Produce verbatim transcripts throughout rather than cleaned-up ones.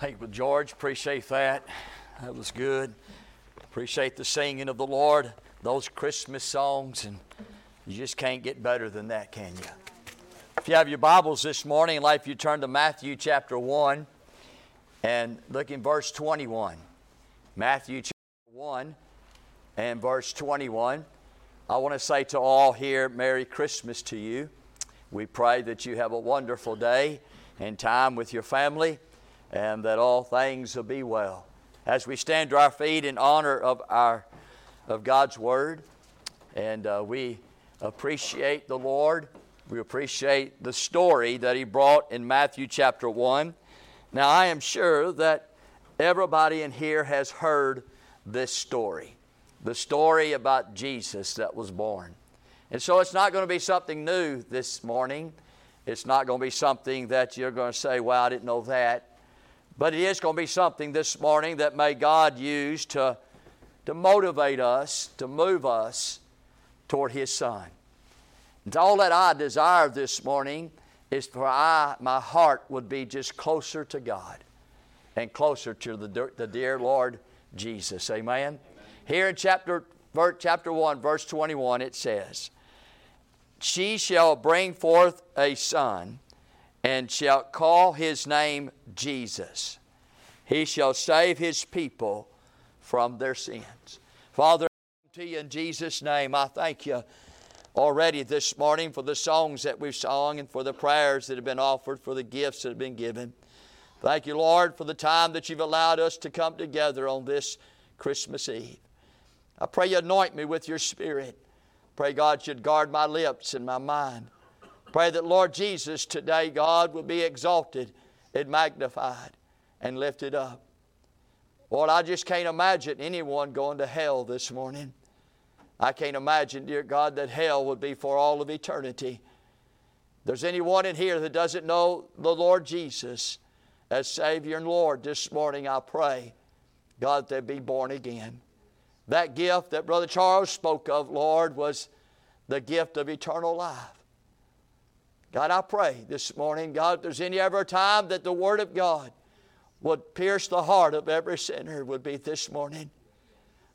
Hey, Brother George, appreciate that. That was good. Appreciate the singing of the Lord, those Christmas songs, and you just can't get better than that, can you? If you have your Bibles this morning, I'd like you turn to Matthew chapter one and look in verse twenty-one. Matthew chapter one and verse twenty-one. I want to say to all here, Merry Christmas to you. We pray that you have a wonderful day and time with your family and that all things will be well. As we stand to our feet in honor of our of God's Word, and uh, we appreciate the Lord. We appreciate the story that He brought in Matthew chapter one. Now, I am sure that everybody in here has heard this story, the story about Jesus that was born. And so it's not going to be something new this morning. It's not going to be something that you're going to say, wow, I didn't know that. But it is going to be something this morning that may God use to, to motivate us, to move us toward His Son. And all that I desire this morning is for I, my heart would be just closer to God and closer to the, the dear Lord Jesus. Amen? Amen. Here in chapter, chapter one, verse twenty-one, it says, "She shall bring forth a son, and shall call his name Jesus. He shall save his people from their sins." Father, I come to you in Jesus' name. I thank you already this morning for the songs that we've sung and for the prayers that have been offered, for the gifts that have been given. Thank you, Lord, for the time that you've allowed us to come together on this Christmas Eve. I pray you anoint me with your Spirit. Pray God should guard my lips and my mind. Pray that, Lord Jesus, today, God, will be exalted and magnified and lifted up. Lord, I just can't imagine anyone going to hell this morning. I can't imagine, dear God, that hell would be for all of eternity. If there's anyone in here that doesn't know the Lord Jesus as Savior and Lord this morning, I pray, God, that they be born again. That gift that Brother Charles spoke of, Lord, was the gift of eternal life. God, I pray this morning, God, if there's any ever time that the Word of God would pierce the heart of every sinner, would be this morning.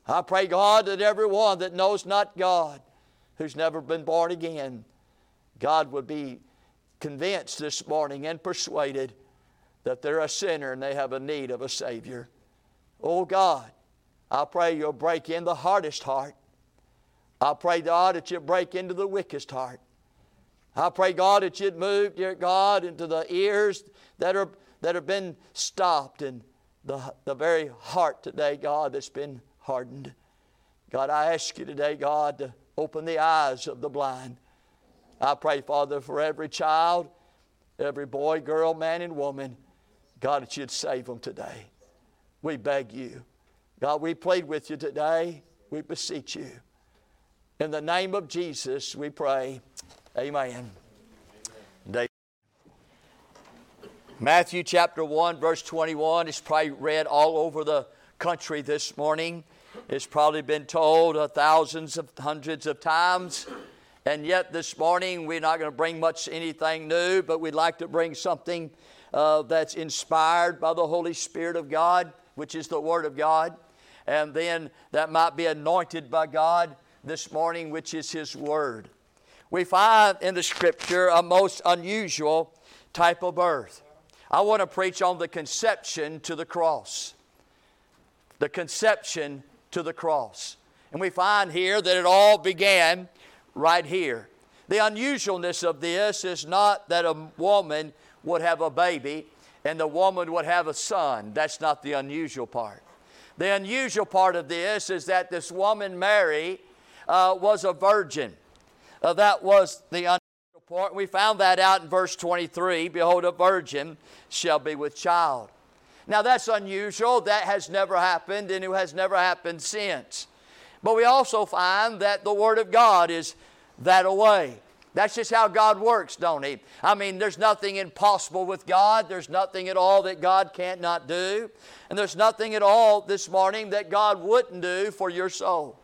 I pray, God, that everyone that knows not God, who's never been born again, God, would be convinced this morning and persuaded that they're a sinner and they have a need of a Savior. Oh, God, I pray you'll break in the hardest heart. I pray, God, that you'll break into the wickedest heart. I pray, God, that you'd move, dear God, into the ears that are that have been stopped and the, the very heart today, God, that's been hardened. God, I ask you today, God, to open the eyes of the blind. I pray, Father, for every child, every boy, girl, man, and woman, God, that you'd save them today. We beg you. God, we plead with you today. We beseech you. In the name of Jesus, we pray. Amen. Amen. Matthew chapter one, verse twenty-one is probably read all over the country this morning. It's probably been told thousands of hundreds of times. And yet this morning we're not going to bring much anything new, but we'd like to bring something uh, that's inspired by the Holy Spirit of God, which is the Word of God. And then that might be anointed by God this morning, which is His Word. We find in the Scripture a most unusual type of birth. I want to preach on the conception to the cross. The conception to the cross. And we find here that it all began right here. The unusualness of this is not that a woman would have a baby and the woman would have a son. That's not the unusual part. The unusual part of this is that this woman, Mary, uh, was a virgin. Uh, that was the unusual part. We found that out in verse twenty-three. Behold, a virgin shall be with child. Now, that's unusual. That has never happened, and it has never happened since. But we also find that the Word of God is that away. That's just how God works, don't He? I mean, there's nothing impossible with God. There's nothing at all that God can't not do. And there's nothing at all this morning that God wouldn't do for your soul.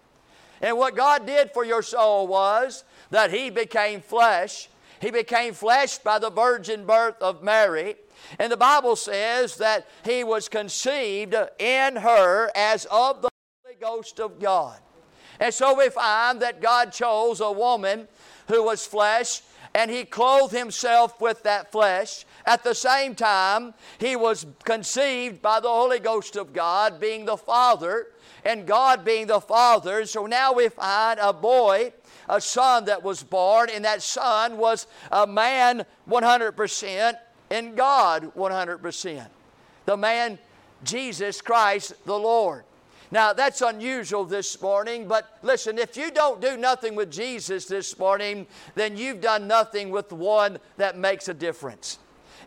And what God did for your soul was that He became flesh. He became flesh by the virgin birth of Mary. And the Bible says that he was conceived in her as of the Holy Ghost of God. And so we find that God chose a woman who was flesh, and he clothed himself with that flesh. At the same time, he was conceived by the Holy Ghost of God, being the Father, and God being the Father. So now we find a boy, a son that was born, and that son was a man one hundred percent and God one hundred percent. The man Jesus Christ the Lord. Now, that's unusual this morning, but listen, if you don't do nothing with Jesus this morning, then you've done nothing with the one that makes a difference.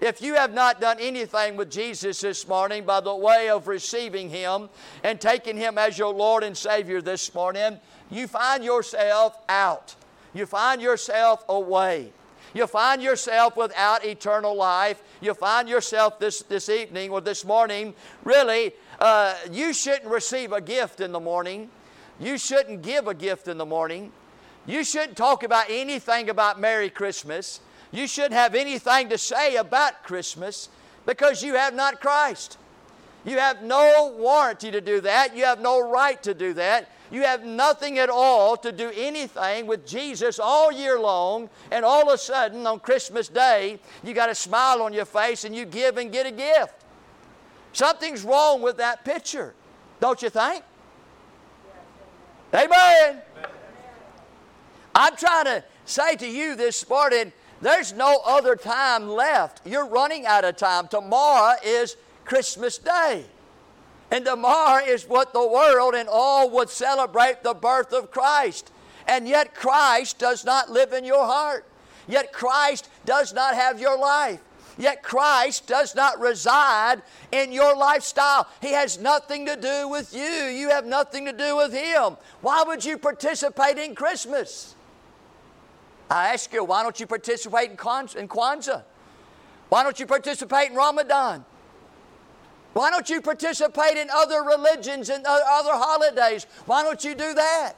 If you have not done anything with Jesus this morning by the way of receiving Him and taking Him as your Lord and Savior this morning, you find yourself out. You find yourself away. You find yourself without eternal life. You find yourself this, this evening or this morning. Really, uh, you shouldn't receive a gift in the morning. You shouldn't give a gift in the morning. You shouldn't talk about anything about Merry Christmas. You shouldn't have anything to say about Christmas because you have not Christ. You have no warranty to do that. You have no right to do that. You have nothing at all to do anything with Jesus all year long, and all of a sudden on Christmas Day, you got a smile on your face and you give and get a gift. Something's wrong with that picture, don't you think? Amen. Amen. I'm trying to say to you this morning, there's no other time left. You're running out of time. Tomorrow is Christmas Day. And tomorrow is what the world and all would celebrate the birth of Christ. And yet Christ does not live in your heart. Yet Christ does not have your life. Yet Christ does not reside in your lifestyle. He has nothing to do with you. You have nothing to do with Him. Why would you participate in Christmas? I ask you, why don't you participate in Kwanzaa? Why don't you participate in Ramadan? Why don't you participate in other religions and other holidays? Why don't you do that?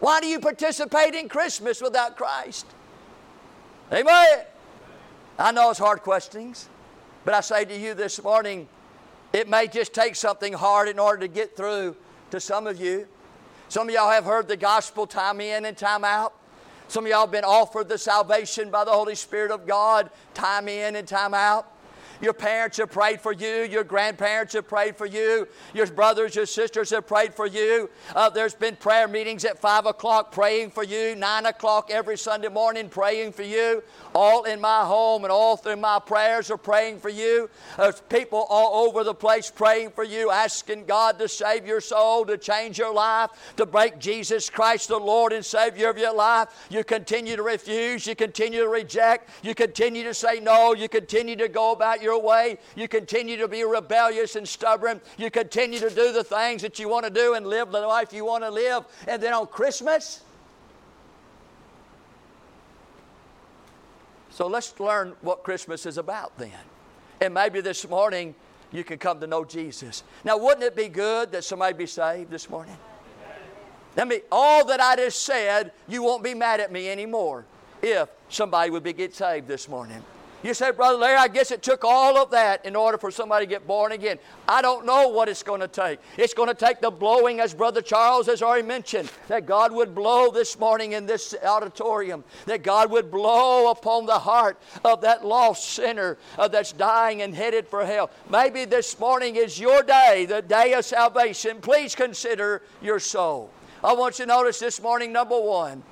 Why do you participate in Christmas without Christ? Amen. I know it's hard questions, but I say to you this morning, it may just take something hard in order to get through to some of you. Some of y'all have heard the gospel time in and time out. Some of y'all have been offered the salvation by the Holy Spirit of God time in and time out. Your parents have prayed for you. Your grandparents have prayed for you. Your brothers, your sisters have prayed for you. Uh, there's been prayer meetings at five o'clock praying for you, nine o'clock every Sunday morning praying for you. All in my home and all through my prayers are praying for you. There's people all over the place praying for you, asking God to save your soul, to change your life, to make Jesus Christ the Lord and Savior of your life. You continue to refuse. You continue to reject. You continue to say no. You continue to go about your way. You continue to be rebellious and stubborn. You continue to do the things that you want to do and live the life you want to live. And then on Christmas, so let's learn what Christmas is about then. And maybe this morning you can come to know Jesus. Now, wouldn't it be good that somebody be saved this morning? Let me, all that I just said, you won't be mad at me anymore if somebody would be get saved this morning. You say, Brother Larry, I guess it took all of that in order for somebody to get born again. I don't know what it's going to take. It's going to take the blowing, as Brother Charles has already mentioned, that God would blow this morning in this auditorium, that God would blow upon the heart of that lost sinner uh, that's dying and headed for hell. Maybe this morning is your day, the day of salvation. Please consider your soul. I want you to notice this morning, number one,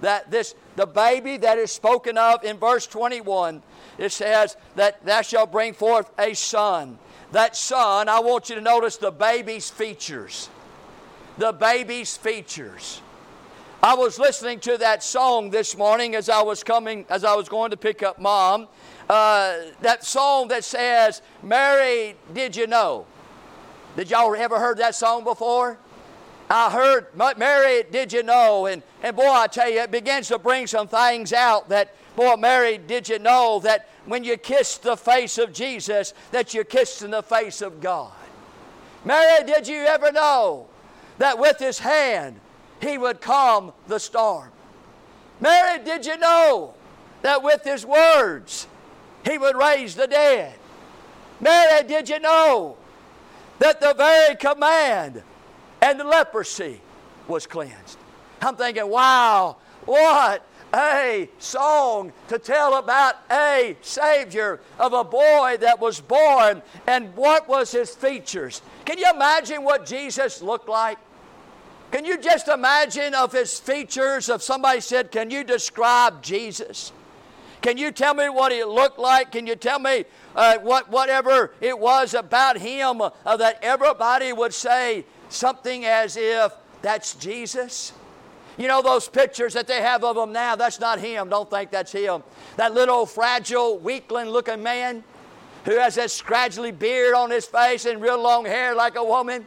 that this the baby that is spoken of in verse twenty-one, it says that thou shalt bring forth a son. That son, I want you to notice the baby's features. The baby's features. I was listening to that song this morning as I was coming, as I was going to pick up Mom. Uh, that song that says, Mary, did you know? Did y'all ever heard that song before? I heard, Mary, did you know? And, and boy, I tell you, it begins to bring some things out that, boy, Mary, did you know that when you kiss the face of Jesus, that you're kissing the face of God? Mary, did you ever know that with His hand, He would calm the storm? Mary, did you know that with his words he would raise the dead. Mary, did you know that the very command and the leprosy was cleansed? I'm thinking, wow, what a song to tell about a Savior of a boy that was born, and what was his features. Can you imagine what Jesus looked like? Can you just imagine of his features? If somebody said, can you describe Jesus? Can you tell me what he looked like? Can you tell me uh, what whatever it was about him uh, that everybody would say something as if that's Jesus? You know, those pictures that they have of him now, that's not him. Don't think that's him. That little fragile, weakling-looking man who has that scraggly beard on his face and real long hair like a woman.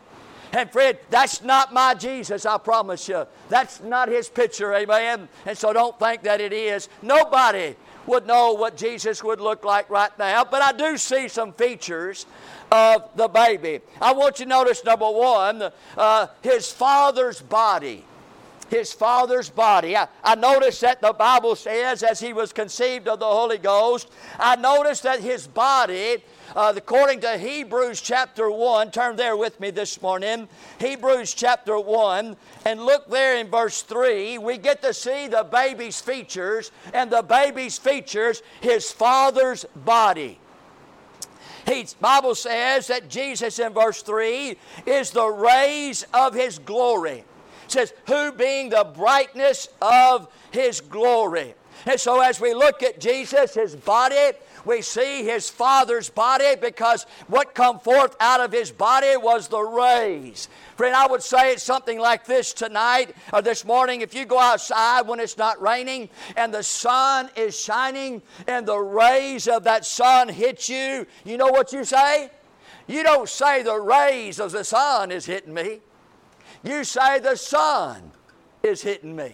And friend, that's not my Jesus, I promise you. That's not his picture, amen? And so don't think that it is. Nobody would know what Jesus would look like right now, but I do see some features of the baby. I want you to notice, number one, uh, his father's body. His father's body. I, I noticed that the Bible says as he was conceived of the Holy Ghost, I noticed that his body, uh, according to Hebrews chapter one, turn there with me this morning, Hebrews chapter one, and look there in verse three, we get to see the baby's features, and the baby's features, his father's body. The Bible says that Jesus in verse three is the rays of his glory. Says, who being the brightness of his glory. And so as we look at Jesus, his body, we see his father's body, because what come forth out of his body was the rays. Friend, I would say it's something like this tonight or this morning. If you go outside when it's not raining and the sun is shining and the rays of that sun hit you, you know what you say? You don't say the rays of the sun is hitting me. You say the sun is hitting me.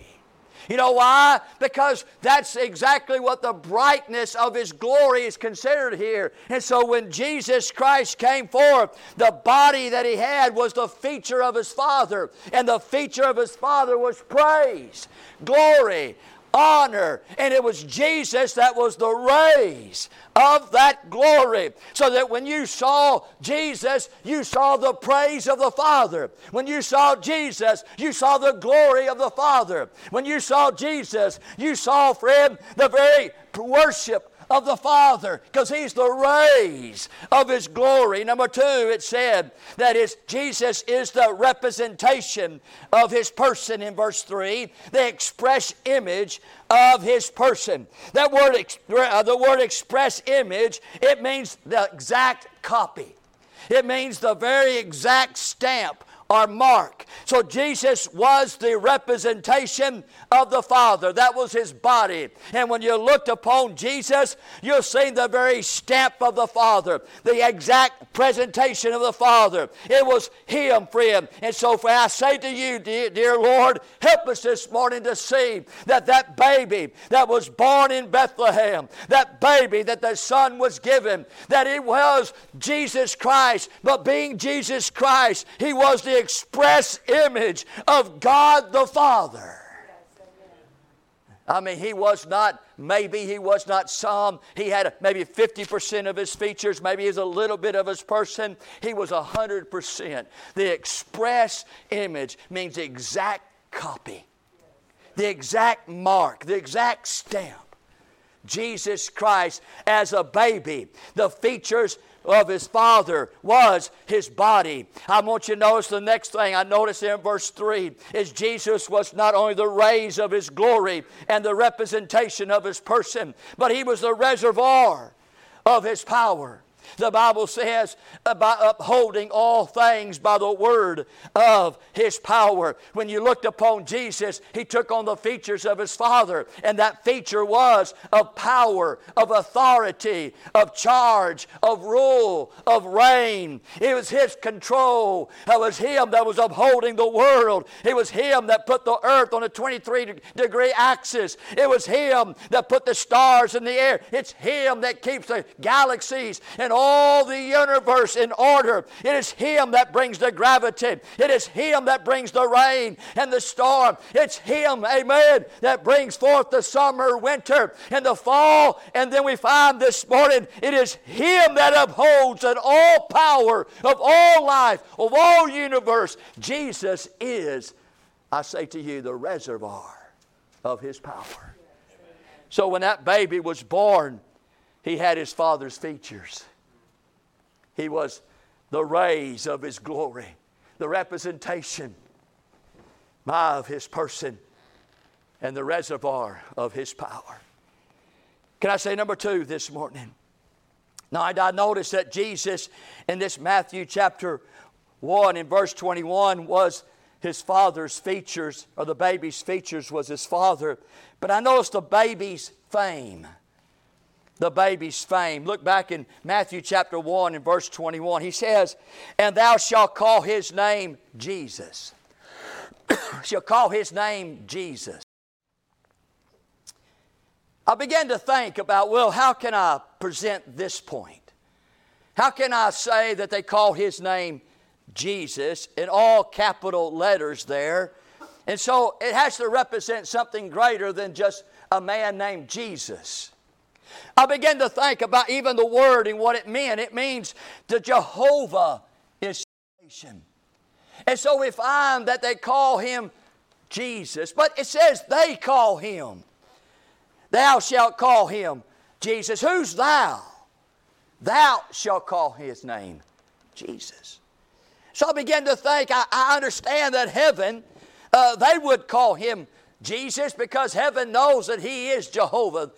You know why? Because that's exactly what the brightness of his glory is considered here. And so when Jesus Christ came forth, the body that he had was the feature of his Father. And the feature of his Father was praise, glory, honor, and it was Jesus that was the rays of that glory, so that when you saw Jesus, you saw the praise of the Father. When you saw Jesus, you saw the glory of the Father. When you saw Jesus, you saw, friend, the very worship of the Father, because he's the rays of his glory. Number two, it said that is Jesus is the representation of his person in verse three, the express image of his person. That word, the word express image, it means the exact copy. It means the very exact stamp or mark. So Jesus was the representation of the Father. That was his body. And when you looked upon Jesus, you'll see the very stamp of the Father, the exact presentation of the Father. It was him, friend. And so for I say to you, dear, dear Lord, help us this morning to see that that baby that was born in Bethlehem, that baby that the Son was given, that it was Jesus Christ. But being Jesus Christ, he was the express image of God the Father. I mean, he was not, maybe he was not some. He had maybe fifty percent of his features. Maybe he was a little bit of his person. He was one hundred percent. The express image means the exact copy, the exact mark, the exact stamp. Jesus Christ as a baby, the features of his Father was his body. I want you to notice the next thing I noticed in verse three is Jesus was not only the rays of his glory and the representation of his person, but he was the reservoir of his power. The Bible says, by upholding all things by the word of his power. When you looked upon Jesus, he took on the features of his Father, and that feature was of power, of authority, of charge, of rule, of reign. It was his control. It was him that was upholding the world. It was him that put the earth on a twenty-three degree axis. It was him that put the stars in the air. It's him that keeps the galaxies and all the universe in order. It is Him that brings the gravity. It is Him that brings the rain and the storm. It's Him, amen, that brings forth the summer, winter, and the fall. And then we find this morning, it is Him that upholds an all power of all life, of all universe. Jesus is, I say to you, the reservoir of His power. So when that baby was born, He had His Father's features. He was the rays of His glory, the representation of His person, and the reservoir of His power. Can I say number two this morning? Now, I noticed that Jesus in this Matthew chapter one in verse twenty-one was His Father's features, or the baby's features was His Father. But I noticed the baby's fame. The baby's fame. Look back in Matthew chapter one in verse twenty-one. He says, "And thou shalt call His name Jesus." Shall call His name Jesus. I began to think about, well, how can I present this point? How can I say that they call His name Jesus in all capital letters there? And so it has to represent something greater than just a man named Jesus. I began to think about even the word and what it meant. It means the Jehovah is salvation. And so we find that they call Him Jesus. But it says they call Him. Thou shalt call Him Jesus. Who's thou? Thou shalt call His name Jesus. So I began to think, I, I understand that heaven, uh, they would call Him Jesus because heaven knows that He is Jehovah,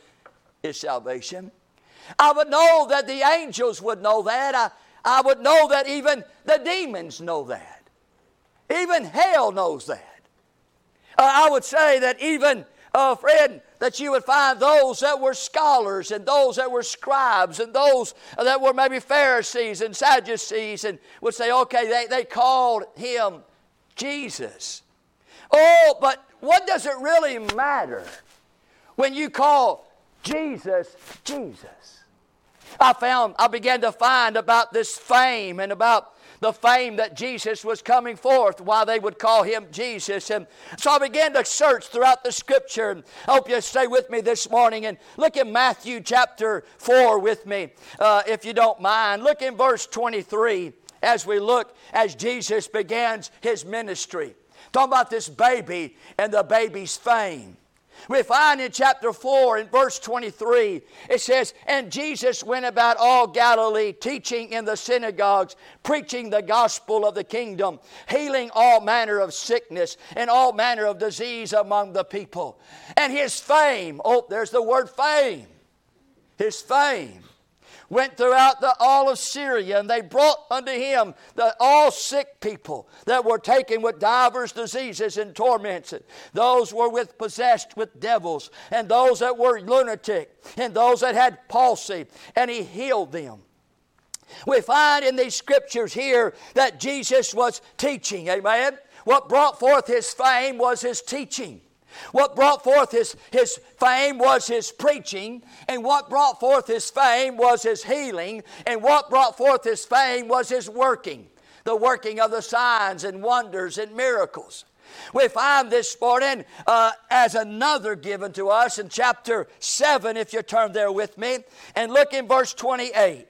is salvation. I would know that the angels would know that. I, I would know that even the demons know that. Even hell knows that. Uh, I would say that even, uh, friend, that you would find those that were scholars and those that were scribes and those that were maybe Pharisees and Sadducees and would say, okay, they, they called Him Jesus. Oh, but what does it really matter when you call Jesus Jesus? I found, I began to find about this fame and about the fame that Jesus was coming forth, why they would call Him Jesus. And so I began to search throughout the Scripture. And I hope you stay with me this morning and look in Matthew chapter four with me, uh, if you don't mind. Look in verse twenty-three as we look as Jesus begins His ministry. Talking about this baby and the baby's fame. We find in chapter four, in verse twenty-three, it says, "And Jesus went about all Galilee, teaching in the synagogues, preaching the gospel of the kingdom, healing all manner of sickness and all manner of disease among the people. And His fame," oh, there's the word fame, His fame, "went throughout the, all of Syria, and they brought unto Him the all sick people that were taken with divers diseases and torments. Those were with possessed with devils, and those that were lunatic, and those that had palsy, and He healed them." We find in these Scriptures here that Jesus was teaching, amen? What brought forth His fame was His teaching. What brought forth his, his fame was His preaching, and what brought forth His fame was His healing, and what brought forth His fame was His working, the working of the signs and wonders and miracles. We find this morning uh, as another given to us in chapter seven, if you turn there with me, and look in verse twenty-eight.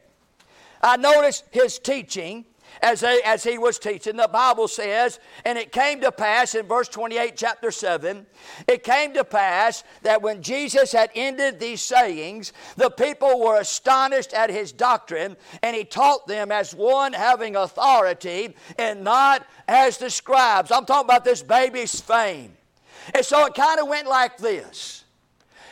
I noticed His teaching. As, they, as He was teaching, the Bible says, "And it came to pass," in verse twenty-eight, chapter seven, "it came to pass that when Jesus had ended these sayings, the people were astonished at His doctrine, and He taught them as one having authority and not as the scribes." I'm talking about this baby's fame. And so it kind of went like this.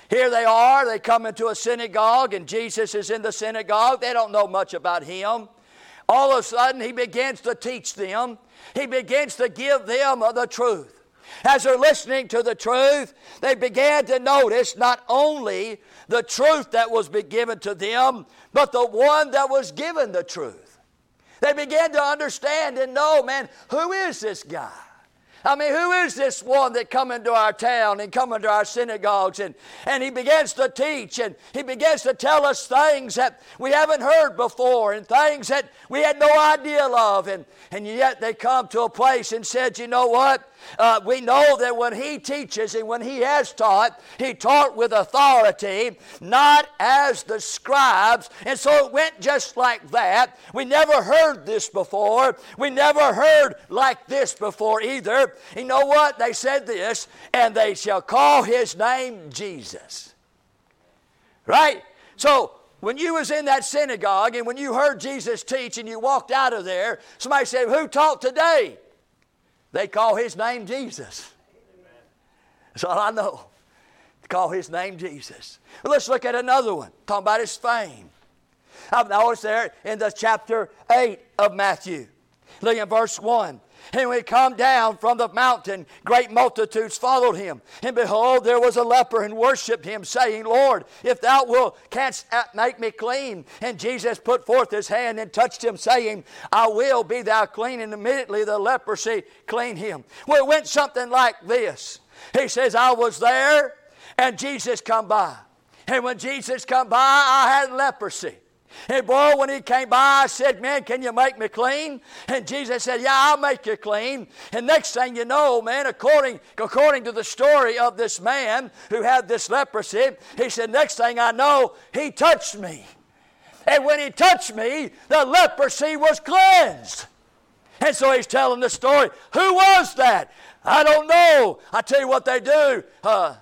Here they are, they come into a synagogue, and Jesus is in the synagogue. They don't know much about Him. All of a sudden, He begins to teach them. He begins to give them of the truth. As they're listening to the truth, they began to notice not only the truth that was given to them, but the one that was given the truth. They began to understand and know, man, who is this guy? I mean, who is this one that come into our town and come into our synagogues? And, and he begins to teach, and he begins to tell us things that we haven't heard before and things that we had no idea of. And, and yet they come to a place and said, you know what? Uh, we know that when he teaches and when he has taught, he taught with authority, not as the scribes. And so it went just like that. We never heard this before. We never heard like this before either. You know what? They said this, and they shall call his name Jesus. Right? So when you was in that synagogue and when you heard Jesus teach and you walked out of there, somebody said, who taught today? They call his name Jesus. Amen. That's all I know. They call his name Jesus. Well, let's look at another one. Talking about his fame. I've noticed there in the chapter eight of Matthew. Look at verse one. And when he come down from the mountain, great multitudes followed him. And behold, there was a leper, and worshipped him, saying, Lord, if thou wilt, canst make me clean. And Jesus put forth his hand and touched him, saying, I will, be thou clean. And immediately the leprosy cleaned him. Well, it went something like this. He says, I was there, and Jesus come by. And when Jesus come by, I had leprosy. And boy, when he came by, I said, man, can you make me clean? And Jesus said, yeah, I'll make you clean. And next thing you know, man, according, according to the story of this man who had this leprosy, he said, next thing I know, he touched me. And when he touched me, the leprosy was cleansed. And so he's telling the story. Who was that? I don't know. I tell you what they do. Uh,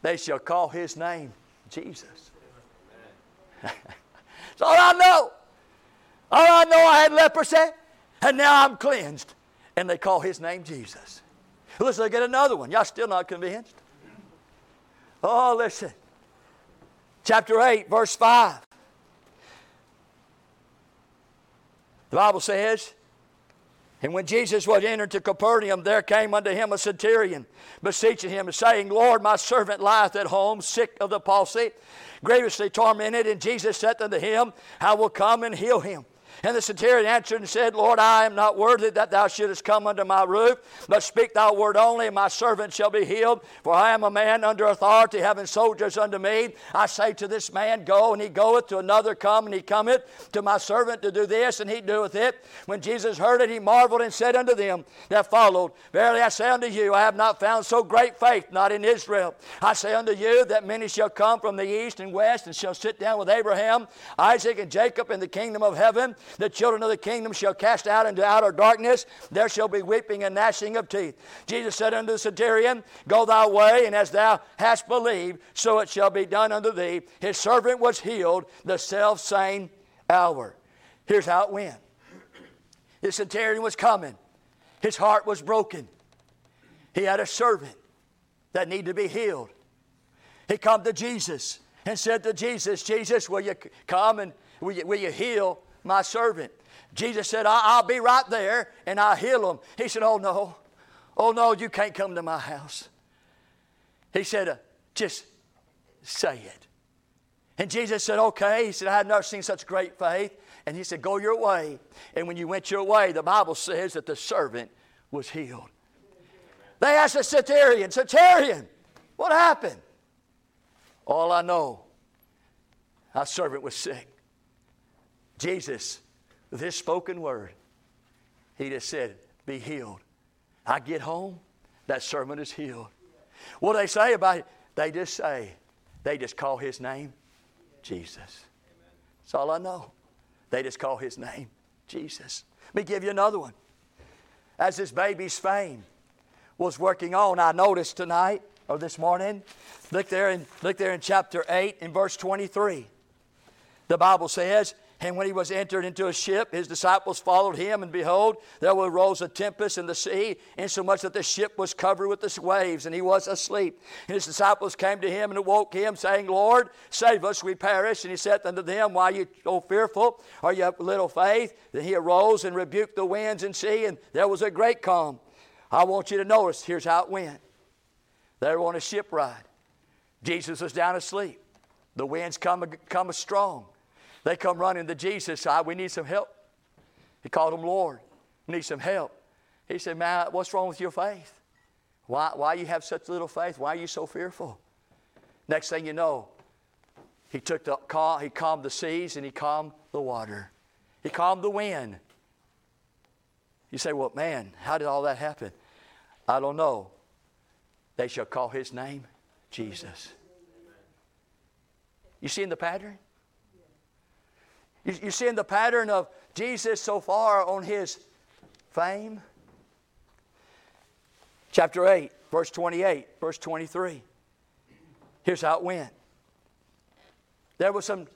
they shall call his name Jesus. That's all I know. All I know, I had leprosy, and now I'm cleansed. And they call his name Jesus. Listen, I get another one. Y'all still not convinced? Oh, listen. Chapter eight, verse five. The Bible says, and when Jesus was entered to Capernaum, there came unto him a centurion, beseeching him, saying, Lord, my servant lieth at home, sick of the palsy, grievously tormented. And Jesus said unto him, I will come and heal him. And the centurion answered and said, Lord, I am not worthy that thou shouldest come under my roof, but speak thy word only, and my servant shall be healed. For I am a man under authority, having soldiers unto me. I say to this man, go, and he goeth; to another, come, and he cometh; to my servant, to do this, and he doeth it. When Jesus heard it, he marveled and said unto them that followed, Verily I say unto you, I have not found so great faith, not in Israel. I say unto you that many shall come from the east and west, and shall sit down with Abraham, Isaac, and Jacob in the kingdom of heaven. The children of the kingdom shall cast out into outer darkness. There shall be weeping and gnashing of teeth. Jesus said unto the centurion, Go thy way, and as thou hast believed, so it shall be done unto thee. His servant was healed the selfsame hour. Here's how it went. The centurion was coming. His heart was broken. He had a servant that needed to be healed. He come to Jesus and said to Jesus, Jesus, will you come and will you, will you heal my servant? Jesus said, I- I'll be right there and I'll heal him. He said, oh no, oh no, you can't come to my house. He said, uh, just say it. And Jesus said, okay. He said, I had never seen such great faith. And he said, go your way. And when you went your way, the Bible says that the servant was healed. They asked the centurion, Centurion, what happened? All I know, our servant was sick. Jesus, with his spoken word, he just said, be healed. I get home, that servant is healed. What do they say about it? They just say, they just call his name Jesus. Amen. That's all I know. They just call his name Jesus. Let me give you another one. As this baby's fame was working on, I noticed tonight or this morning, look there in, look there in chapter eight in verse twenty-three. The Bible says, and when he was entered into a ship, his disciples followed him. And behold, there arose a tempest in the sea, insomuch that the ship was covered with the waves, and he was asleep. And his disciples came to him and awoke him, saying, Lord, save us, we perish. And he said unto them, Why are you so fearful? Are you of little faith? Then he arose and rebuked the winds and sea, and there was a great calm. I want you to notice, here's how it went. They were on a ship ride. Jesus was down asleep. The winds come, come strong. They come running to Jesus. We need some help. He called him Lord. We need some help. He said, man, what's wrong with your faith? Why, why you have such little faith? Why are you so fearful? Next thing you know, he took the cal- he calmed the seas and he calmed the water. He calmed the wind. You say, well, man, how did all that happen? I don't know. They shall call his name Jesus. You seeing the pattern? You, you seeing the pattern of Jesus so far on his fame? Chapter eight, verse twenty-eight, verse twenty-three. Here's how it went. There were some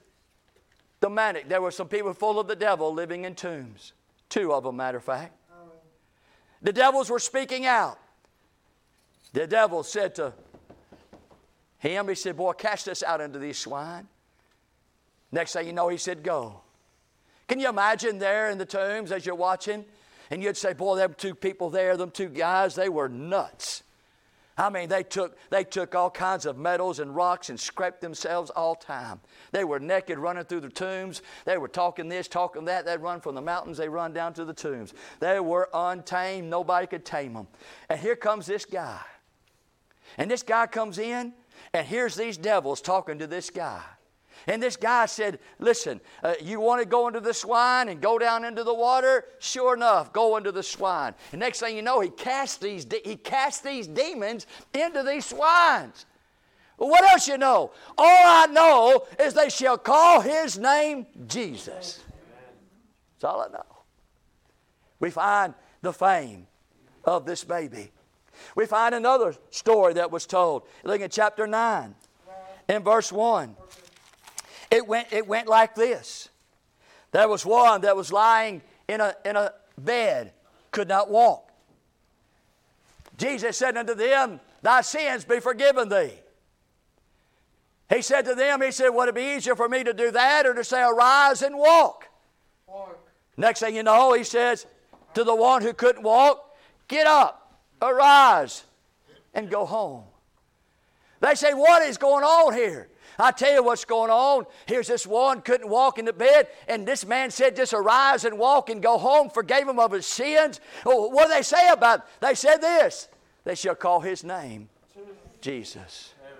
demonic, there were some people full of the devil living in tombs. Two of them, matter of fact. The devils were speaking out. The devil said to him, he said, boy, cast us out into these swine. Next thing you know, he said, go. Can you imagine there in the tombs as you're watching? And you'd say, boy, them two people there, them two guys, they were nuts. I mean, they took they took all kinds of metals and rocks and scraped themselves all time. They were naked running through the tombs. They were talking this, talking that. They'd run from the mountains. They run down to the tombs. They were untamed. Nobody could tame them. And here comes this guy. And this guy comes in, and here's these devils talking to this guy. And this guy said, listen, uh, you want to go into the swine and go down into the water? Sure enough, go into the swine. And next thing you know, he cast these de- he cast these demons into these swines. Well, what else you know? All I know is they shall call his name Jesus. Amen. That's all I know. We find the fame of this baby. We find another story that was told. Look at chapter nine in verse one. It went, it went like this. There was one that was lying in a, in a bed, could not walk. Jesus said unto them, thy sins be forgiven thee. He said to them, he said, would it be easier for me to do that or to say, arise and walk? walk. Next thing you know, he says to the one who couldn't walk, get up, arise, and go home. They say, what is going on here? I tell you what's going on. Here's this one, couldn't walk in the bed, and this man said, just arise and walk and go home, forgave him of his sins. Oh, what do they say about it? They said this, they shall call his name Jesus. Amen.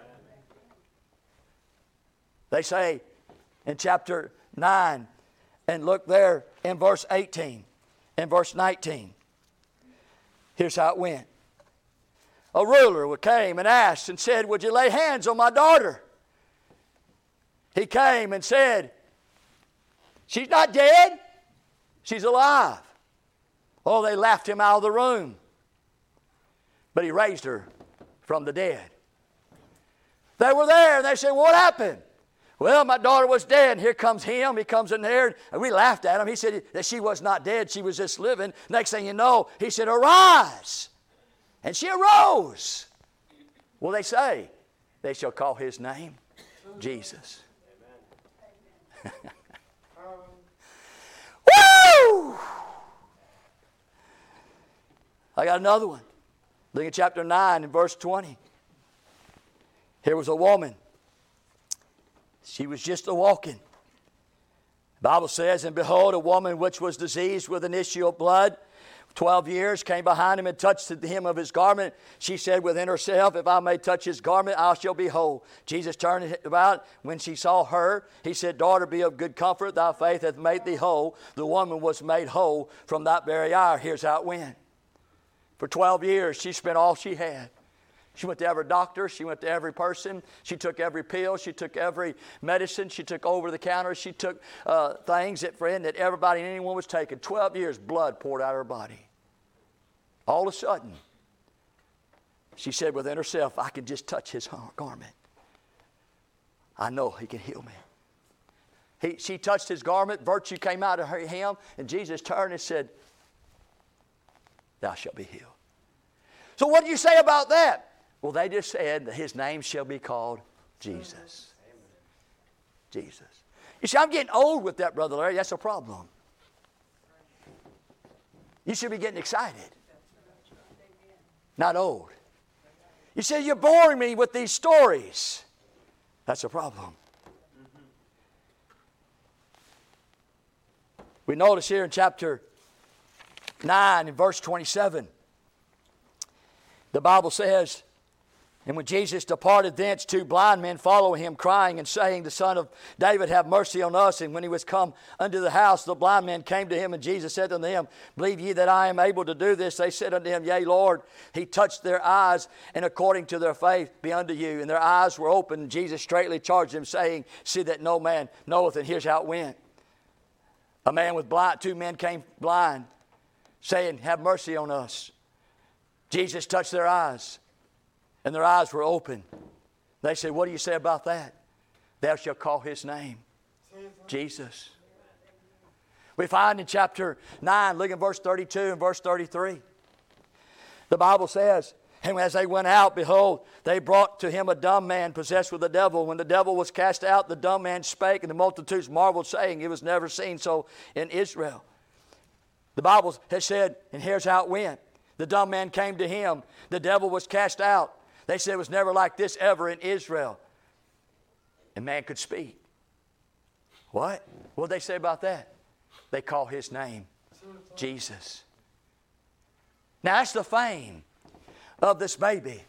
They say in chapter nine, and look there in verse eighteen, in verse nineteen. Here's how it went. A ruler came and asked and said, would you lay hands on my daughter? He came and said, she's not dead, she's alive. Oh, they laughed him out of the room. But he raised her from the dead. They were there, and they said, what happened? Well, my daughter was dead, and here comes him. He comes in there, and we laughed at him. He said that she was not dead, she was just living. Next thing you know, he said, arise. And she arose. Well, they say, they shall call his name Jesus. Woo! I got another one. Look at chapter nine and verse twenty. Here was a woman. She was just a walking. The Bible says, and behold, a woman which was diseased with an issue of blood twelve years came behind him and touched the hem of his garment. She said within herself, if I may touch his garment, I shall be whole. Jesus turned about when she saw her. He said, daughter, be of good comfort. Thy faith hath made thee whole. The woman was made whole from that very hour. Here's how it went. For twelve years, she spent all she had. She went to every doctor. She went to every person. She took every pill. She took every medicine. She took over-the-counter. She took uh, things that, friend, that everybody and anyone was taking. Twelve years, blood poured out of her body. All of a sudden, she said within herself, I can just touch his garment. I know he can heal me. He, she touched his garment. Virtue came out of her hem. And Jesus turned and said, thou shalt be healed. So what do you say about that? Well, they just said that his name shall be called Jesus. Amen. Jesus. You see, I'm getting old with that, Brother Larry. That's a problem. You should be getting excited. Not old. You say, you're boring me with these stories. That's a problem. Mm-hmm. We notice here in chapter nine, in verse twenty-seven, The Bible says, and when Jesus departed thence, two blind men followed him, crying and saying, The Son of David, have mercy on us. And when he was come unto the house, the blind men came to him, and Jesus said unto them, Believe ye that I am able to do this? They said unto him, Yea, Lord. He touched their eyes, and according to their faith be unto you. And their eyes were opened, and Jesus straightly charged them, saying, See that no man knoweth. And here's how it went. A man with blind, two men came blind, saying, Have mercy on us. Jesus touched their eyes. And their eyes were open. They said, What do you say about that? Thou shalt call his name, Jesus. We find in chapter nine, look at verse thirty-two and verse thirty-three. The Bible says, And as they went out, behold, they brought to him a dumb man possessed with the devil. When the devil was cast out, the dumb man spake, and the multitudes marveled, saying, It was never seen so in Israel. The Bible has said, and here's how it went. The dumb man came to him. The devil was cast out. They said it was never like this ever in Israel. And man could speak. What? What did they say about that? They call his name Jesus. Now that's the fame of this baby.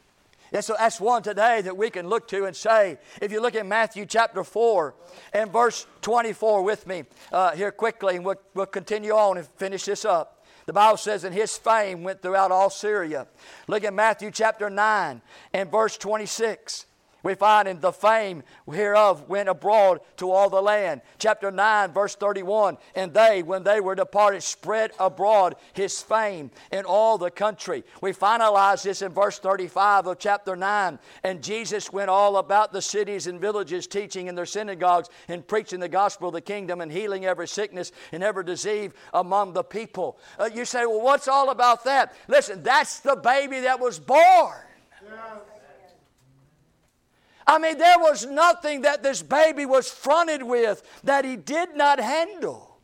And so that's one today that we can look to and say, if you look at Matthew chapter four and verse twenty-four with me uh, here quickly, and we'll, we'll continue on and finish this up. The Bible says, and his fame went throughout all Syria. Look at Matthew chapter nine and verse twenty-six. We find in the fame hereof went abroad to all the land. Chapter nine, verse thirty-one. And they, when they were departed, spread abroad his fame in all the country. We finalize this in verse thirty-five of chapter nine. And Jesus went all about the cities and villages, teaching in their synagogues and preaching the gospel of the kingdom and healing every sickness and every disease among the people. Uh, you say, well, what's all about that? Listen, that's the baby that was born. Yeah. I mean, there was nothing that this baby was fronted with that he did not handle.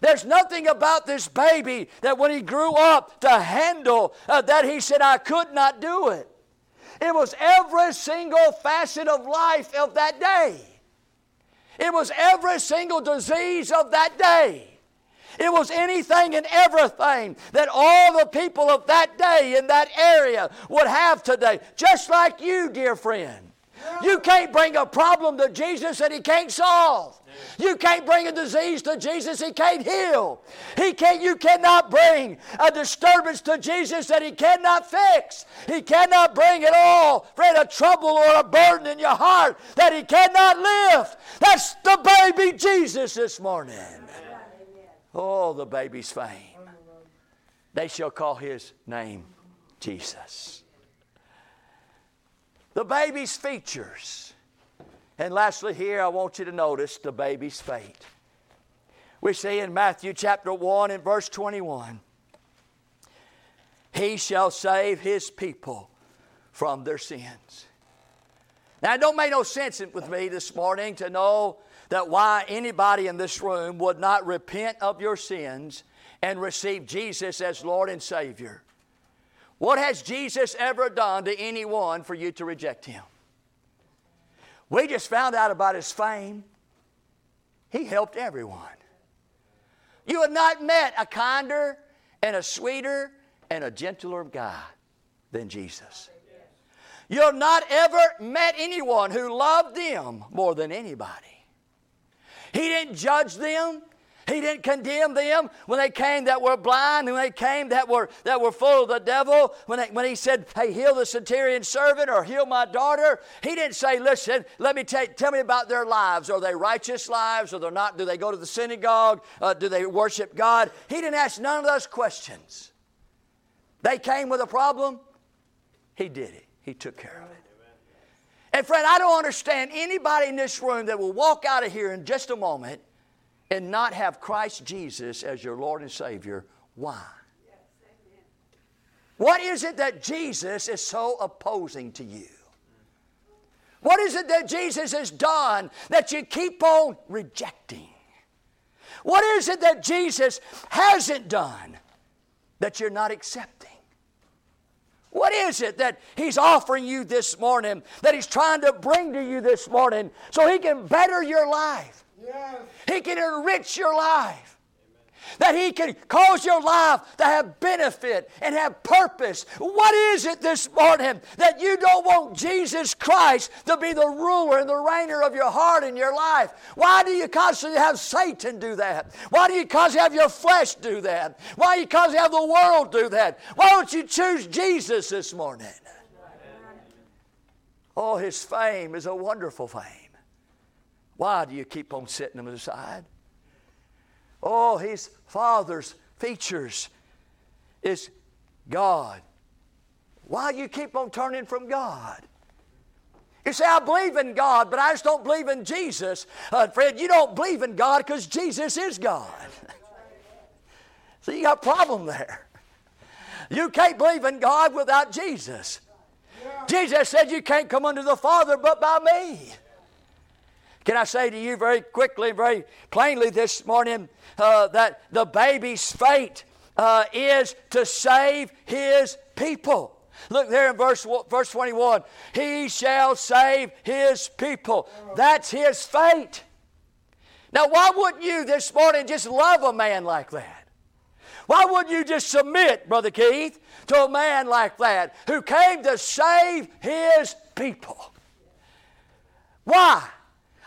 There's nothing about this baby that when he grew up to handle uh, that he said, I could not do it. It was every single facet of life of that day. It was every single disease of that day. It was anything and everything that all the people of that day in that area would have today. Just like you, dear friend. You can't bring a problem to Jesus that he can't solve. You can't bring a disease to Jesus he can't heal. He can't, you cannot bring a disturbance to Jesus that he cannot fix. He cannot bring at all, friend, a trouble or a burden in your heart that he cannot lift. That's the baby Jesus this morning. Oh, the baby's fame. They shall call his name Jesus. The baby's features. And lastly here, I want you to notice the baby's fate. We see in Matthew chapter one and verse twenty-one, He shall save His people from their sins. Now, it don't make no sense with me this morning to know that why anybody in this room would not repent of your sins and receive Jesus as Lord and Savior. What has Jesus ever done to anyone for you to reject Him? We just found out about His fame. He helped everyone. You have not met a kinder and a sweeter and a gentler guy than Jesus. You have not ever met anyone who loved them more than anybody. He didn't judge them. He didn't condemn them when they came that were blind, when they came that were that were full of the devil, when, they, when he said, hey, heal the centurion servant or heal my daughter. He didn't say, listen, let me tell, tell me about their lives. Are they righteous lives? Are they not? Do they go to the synagogue? Uh, do they worship God? He didn't ask none of those questions. They came with a problem. He did it. He took care of it. And friend, I don't understand anybody in this room that will walk out of here in just a moment and not have Christ Jesus as your Lord and Savior. Why? Yes, amen. What is it that Jesus is so opposing to you? What is it that Jesus has done that you keep on rejecting? What is it that Jesus hasn't done that you're not accepting? What is it that He's offering you this morning, that He's trying to bring to you this morning so He can better your life? Yes. He can enrich your life. That He can cause your life to have benefit and have purpose. What is it this morning that you don't want Jesus Christ to be the ruler and the reigner of your heart and your life? Why do you constantly have Satan do that? Why do you constantly have your flesh do that? Why do you constantly have the world do that? Why don't you choose Jesus this morning? Oh, His fame is a wonderful fame. Why do you keep on sitting Him aside? Oh, His Father's features is God. Why do you keep on turning from God? You say, I believe in God, but I just don't believe in Jesus. Uh, Fred, you don't believe in God because Jesus is God. So you got a problem there. You can't believe in God without Jesus. Yeah. Jesus said you can't come unto the Father but by me. Can I say to you very quickly, very plainly this morning uh, that the baby's fate uh, is to save his people. Look there in verse, verse twenty-one. He shall save his people. That's his fate. Now, why wouldn't you this morning just love a man like that? Why wouldn't you just submit, Brother Keith, to a man like that who came to save his people? Why?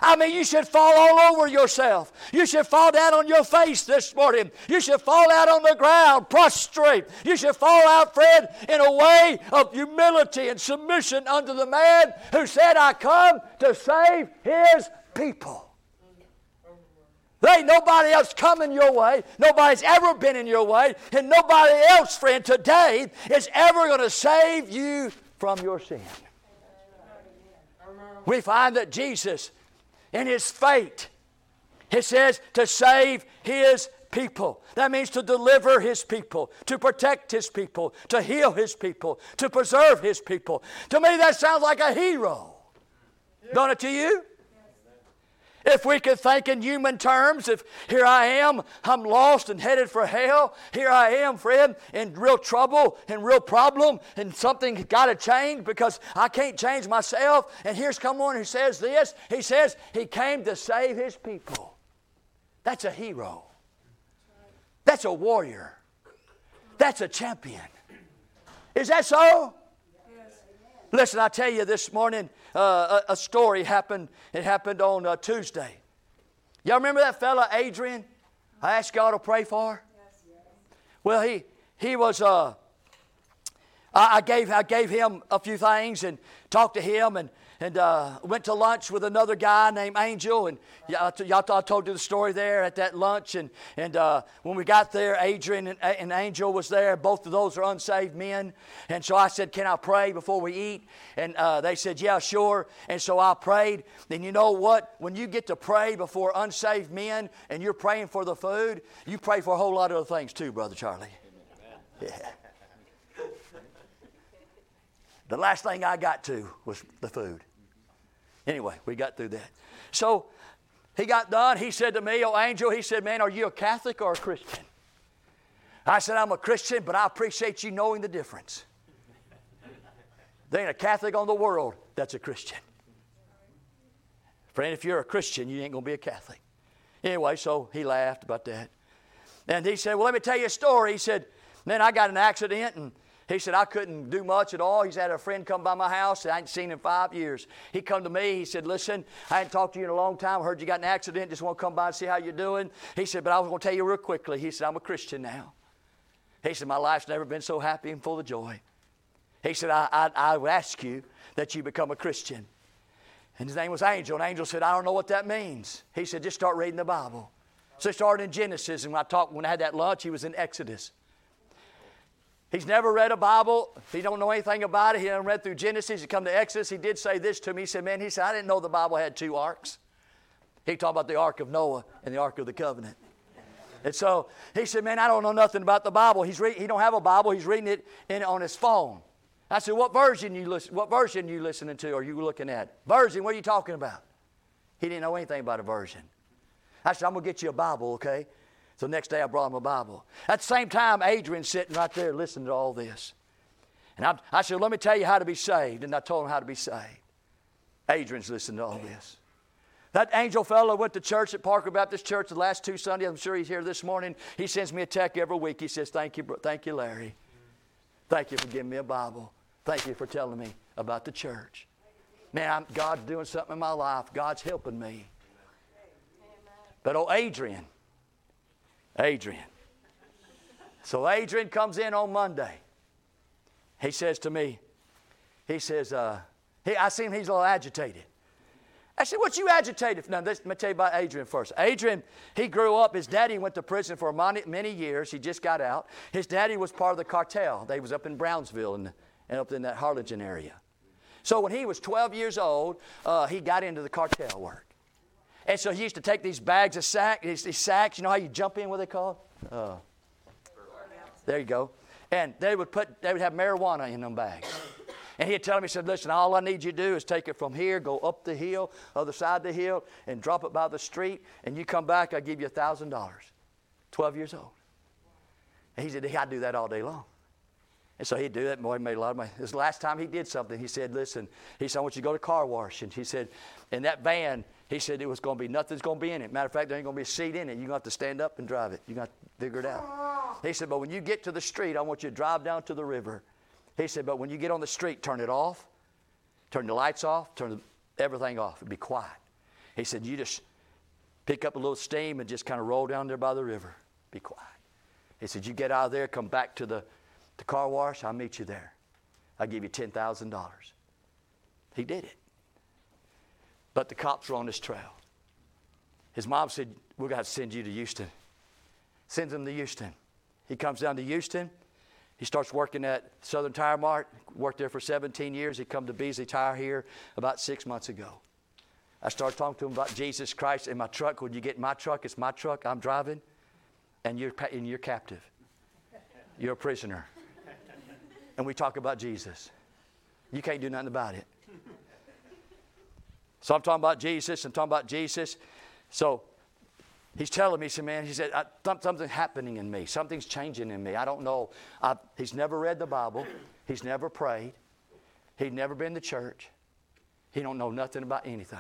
I mean, you should fall all over yourself. You should fall down on your face this morning. You should fall out on the ground, prostrate. You should fall out, friend, in a way of humility and submission unto the man who said, I come to save his people. There ain't nobody else coming your way. Nobody's ever been in your way. And nobody else, friend, today is ever going to save you from your sin. We find that Jesus, in his fate, it says to save his people. That means to deliver his people, to protect his people, to heal his people, to preserve his people. To me, that sounds like a hero. Yeah. Don't it to you? Yeah. If we could think in human terms, if here I am, I'm lost and headed for hell. Here I am, friend, in real trouble, in real problem, and something's got to change because I can't change myself. And here's someone who says this. He says he came to save his people. That's a hero. That's a warrior. That's a champion. Is that so? Yes. Listen, I tell you this morning, uh, a, a story happened. It happened on uh, Tuesday. Y'all remember that fella, Adrian, I asked y'all to pray for? Yes, yes. Well, he he was, uh, I, I, gave, I gave him a few things and talked to him and And uh, went to lunch with another guy named Angel. And y'all, y'all, I told you the story there at that lunch. And, and uh, when we got there, Adrian and, and Angel was there. Both of those are unsaved men. And so I said, can I pray before we eat? And uh, they said, yeah, sure. And so I prayed. And you know what? When you get to pray before unsaved men and you're praying for the food, you pray for a whole lot of other things too, Brother Charlie. Yeah. The last thing I got to was the food. Anyway, we got through that. So he got done. He said to me, oh, Angel, he said, man, are you a Catholic or a Christian? I said, I'm a Christian, but I appreciate you knowing the difference. There ain't a Catholic on the world that's a Christian. Friend, if you're a Christian, you ain't going to be a Catholic. Anyway, so he laughed about that. And he said, well, let me tell you a story. He said, man, I got in an accident and he said, I couldn't do much at all. He's had a friend come by my house that I hadn't seen in five years. He come to me. He said, listen, I hadn't talked to you in a long time. I heard you got in an accident. Just want to come by and see how you're doing. He said, but I was going to tell you real quickly. He said, I'm a Christian now. He said, my life's never been so happy and full of joy. He said, I, I, I would ask you that you become a Christian. And his name was Angel. And Angel said, I don't know what that means. He said, just start reading the Bible. So he started in Genesis. And when I, talked, when I had that lunch, he was in Exodus. He's never read a Bible. He don't know anything about it. He hasn't read through Genesis. He come to Exodus. He did say this to me. He said, man, he said, I didn't know the Bible had two arcs. He talked about the Ark of Noah and the Ark of the Covenant. And so he said, man, I don't know nothing about the Bible. He's re- He don't have a Bible. He's reading it in, on his phone. I said, what version you listen- What version you listening to are you looking at? Version, what are you talking about? He didn't know anything about a version. I said, I'm going to get you a Bible, okay? So the next day I brought him a Bible. At the same time, Adrian's sitting right there listening to all this. And I, I said, let me tell you how to be saved. And I told him how to be saved. Adrian's listening to all this. That Angel fellow went to church at Parker Baptist Church the last two Sundays. I'm sure he's here this morning. He sends me a text every week. He says, thank you, thank you, Larry. Thank you for giving me a Bible. Thank you for telling me about the church. Man, I'm, God's doing something in my life. God's helping me. But oh, Adrian. Adrian. So Adrian comes in on Monday. He says to me, he says, uh, he, I see him, he's a little agitated. I said, what you agitated for? Now, this, let me tell you about Adrian first. Adrian, he grew up. His daddy went to prison for many, many years. He just got out. His daddy was part of the cartel. They was up in Brownsville and, and up in that Harlingen area. So when he was twelve years old, uh, he got into the cartel work. And so he used to take these bags of sack, these, these sacks. You know how you jump in, what they call? Uh, there you go. And they would put, they would have marijuana in them bags. And he'd tell him, he said, listen, all I need you to do is take it from here, go up the hill, other side of the hill, and drop it by the street, and you come back, I'll give you a thousand dollars. twelve years old. And he said, I do that all day long. And so he'd do that, and boy, he made a lot of money. This last time he did something, he said, listen, he said, I want you to go to car wash. And he said, in that van, he said, it was going to be, nothing's going to be in it. Matter of fact, there ain't going to be a seat in it. You're going to have to stand up and drive it. You're going to have to figure it out. He said, but when you get to the street, I want you to drive down to the river. He said, but when you get on the street, turn it off, turn the lights off, turn everything off, and be quiet. He said, you just pick up a little steam and just kind of roll down there by the river, be quiet. He said, you get out of there, come back to the, the car wash, I'll meet you there. I'll give you ten thousand dollars. He did it. But the cops were on his trail. His mom said, we're going to have to send you to Houston. Sends him to Houston. He comes down to Houston. He starts working at Southern Tire Mart, worked there for seventeen years. He come to Beasley Tire here about six months ago. I started talking to him about Jesus Christ in my truck. When you get in my truck, it's my truck, I'm driving, and you're, and you're captive. You're a prisoner. And we talk about Jesus. You can't do nothing about it. So I'm talking about Jesus, I'm talking about Jesus. So he's telling me, he said, man, he said, I, something's happening in me. Something's changing in me. I don't know. I, he's never read the Bible. He's never prayed. He'd never been to church. He don't know nothing about anything.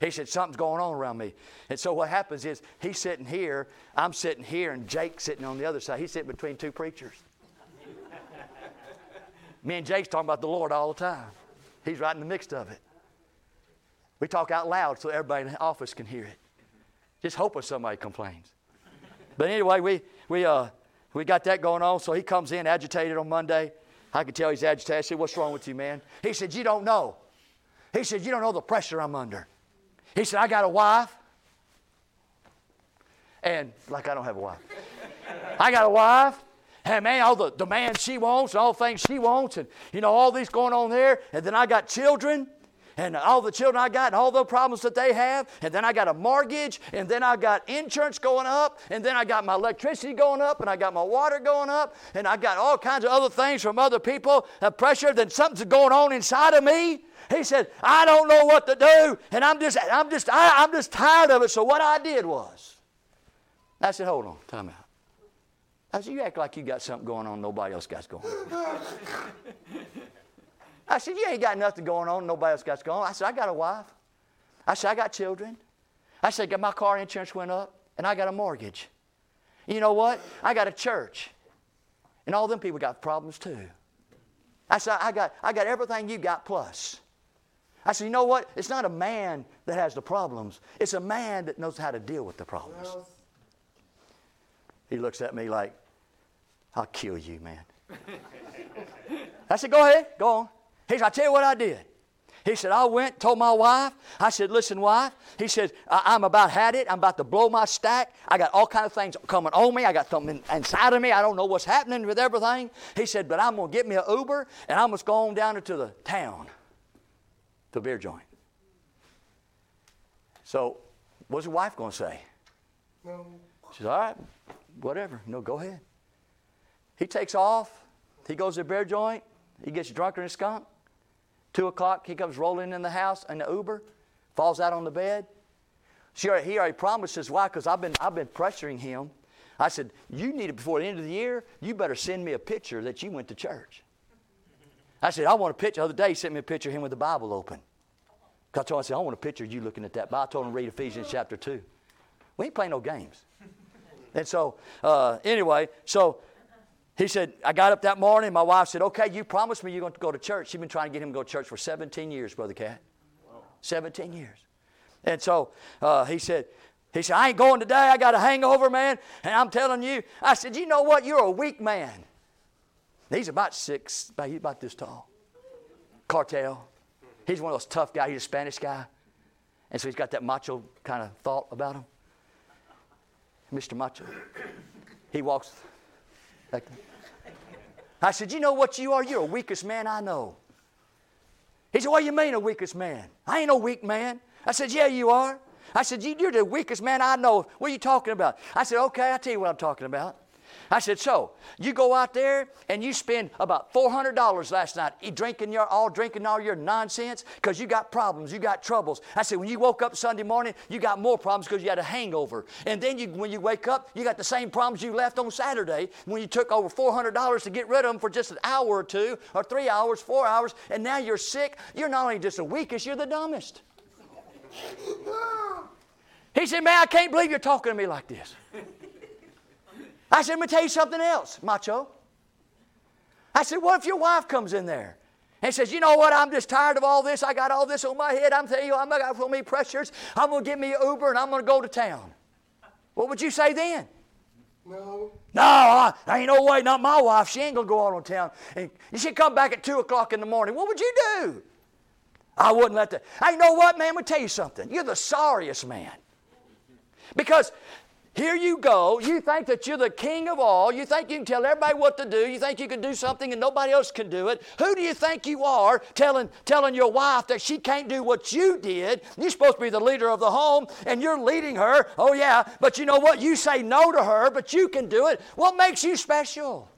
He said, something's going on around me. And so what happens is he's sitting here, I'm sitting here, and Jake's sitting on the other side. He's sitting between two preachers. Me and Jake's talking about the Lord all the time. He's right in the midst of it. We talk out loud so everybody in the office can hear it. Just hoping somebody complains. But anyway, we we uh we got that going on. So he comes in agitated on Monday. I could tell he's agitated. I said, what's wrong with you, man? He said, you don't know. He said, you don't know the pressure I'm under. He said, I got a wife. And like I don't have a wife. I got a wife. And man, all the demands she wants, and all the things she wants, and you know, all these going on there. And then I got children. And all the children I got and all the problems that they have. And then I got a mortgage. And then I got insurance going up. And then I got my electricity going up. And I got my water going up. And I got all kinds of other things from other people. The pressure. Then something's going on inside of me. He said, I don't know what to do. And I'm just, I'm just, I, I'm just tired of it. So what I did was, I said, hold on, time out. I said, you act like you got something going on nobody else got going on. I said, you ain't got nothing going on. Nobody else got going on. I said, I got a wife. I said, I got children. I said, my car insurance went up, and I got a mortgage. You know what? I got a church. And all them people got problems too. I said, I got, I got everything you got plus. I said, you know what? It's not a man that has the problems. It's a man that knows how to deal with the problems. He looks at me like, I'll kill you, man. I said, go ahead. Go on. He said, I tell you what I did. He said, I went, told my wife. I said, listen, wife. He said, I- I'm about had it. I'm about to blow my stack. I got all kinds of things coming on me. I got something inside of me. I don't know what's happening with everything. He said, but I'm going to get me an Uber, and I'm going to go on down to the town, to a beer joint. So what's his wife going to say? No. She said, all right, whatever. No, go ahead. He takes off. He goes to a beer joint. He gets drunker than a skunk. Two o'clock, he comes rolling in the house in the Uber, falls out on the bed. She already, he already promised his wife, because I've been, I've been pressuring him. I said, you need it before the end of the year. You better send me a picture that you went to church. I said, I want a picture. The other day, he sent me a picture of him with the Bible open. Got Charles said, I want a picture of you looking at that. But I told him to read Ephesians chapter two. We ain't playing no games. And so, uh, anyway, so he said, I got up that morning. My wife said, okay, you promised me you're going to go to church. She'd been trying to get him to go to church for seventeen years, Brother Cat. Wow. seventeen years. And so uh, he said, he said, I ain't going today. I got a hangover, man. And I'm telling you, I said, you know what? You're a weak man. And he's about six, he's about this tall. Cartel. He's one of those tough guys. He's a Spanish guy. And so he's got that macho kind of thought about him. Mister Macho. He walks. Like, I said, you know what you are? You're the weakest man I know. He said, what do you mean a weakest man? I ain't no weak man. I said, yeah, you are. I said, you're the weakest man I know. What are you talking about? I said, okay, I'll tell you what I'm talking about. I said, so you go out there and you spend about four hundred dollars last night drinking your all drinking all your nonsense because you got problems, you got troubles. I said, when you woke up Sunday morning, you got more problems because you had a hangover. And then you, when you wake up, you got the same problems you left on Saturday when you took over four hundred dollars to get rid of them for just an hour or two or three hours, four hours, and now you're sick. You're not only just the weakest, you're the dumbest. He said, man, I can't believe you're talking to me like this. I said, let me tell you something else, macho. I said, what if your wife comes in there and says, you know what, I'm just tired of all this. I got all this on my head. I'm telling you, I'm got so many pressures. I'm going to get me an Uber and I'm going to go to town. What would you say then? No. No, I, I ain't no way. Not my wife. She ain't going to go out on town. And she'd come back at two o'clock in the morning. What would you do? I wouldn't let that. I know what, man, let me tell you something. You're the sorriest man. Because here you go. You think that you're the king of all. You think you can tell everybody what to do. You think you can do something and nobody else can do it. Who do you think you are telling, telling your wife that she can't do what you did? You're supposed to be the leader of the home and you're leading her. Oh, yeah, but you know what? You say no to her, but you can do it. What makes you special?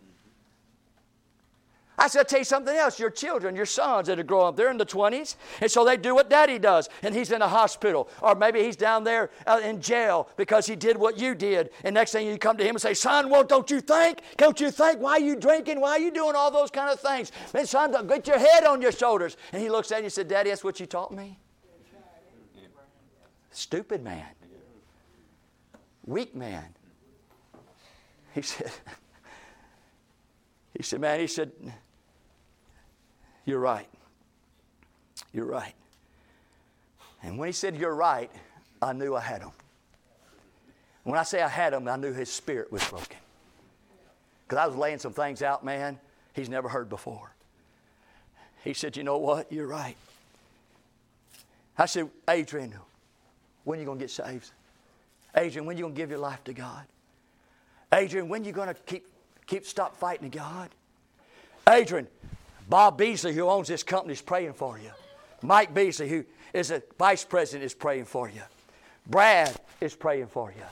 I said, I'll tell you something else. Your children, your sons that are growing up, they're in the twenties. And so they do what daddy does. And he's in a hospital. Or maybe he's down there uh, in jail because he did what you did. And next thing you come to him and say, son, well, don't you think? Don't you think? Why are you drinking? Why are you doing all those kind of things? Man, son, get your head on your shoulders. And he looks at you and said, Daddy, that's what you taught me? Yeah. Stupid man. Weak man. He said, he said, man, he said, you're right. You're right. And when he said, you're right, I knew I had him. When I say I had him, I knew his spirit was broken. Because I was laying some things out, man, he's never heard before. He said, you know what? You're right. I said, Adrian, when are you going to get saved? Adrian, when are you going to give your life to God? Adrian, when are you going to keep, keep stop fighting God? Adrian, Bob Beasley, who owns this company, is praying for you. Mike Beasley, who is a vice president, is praying for you. Brad is praying for you.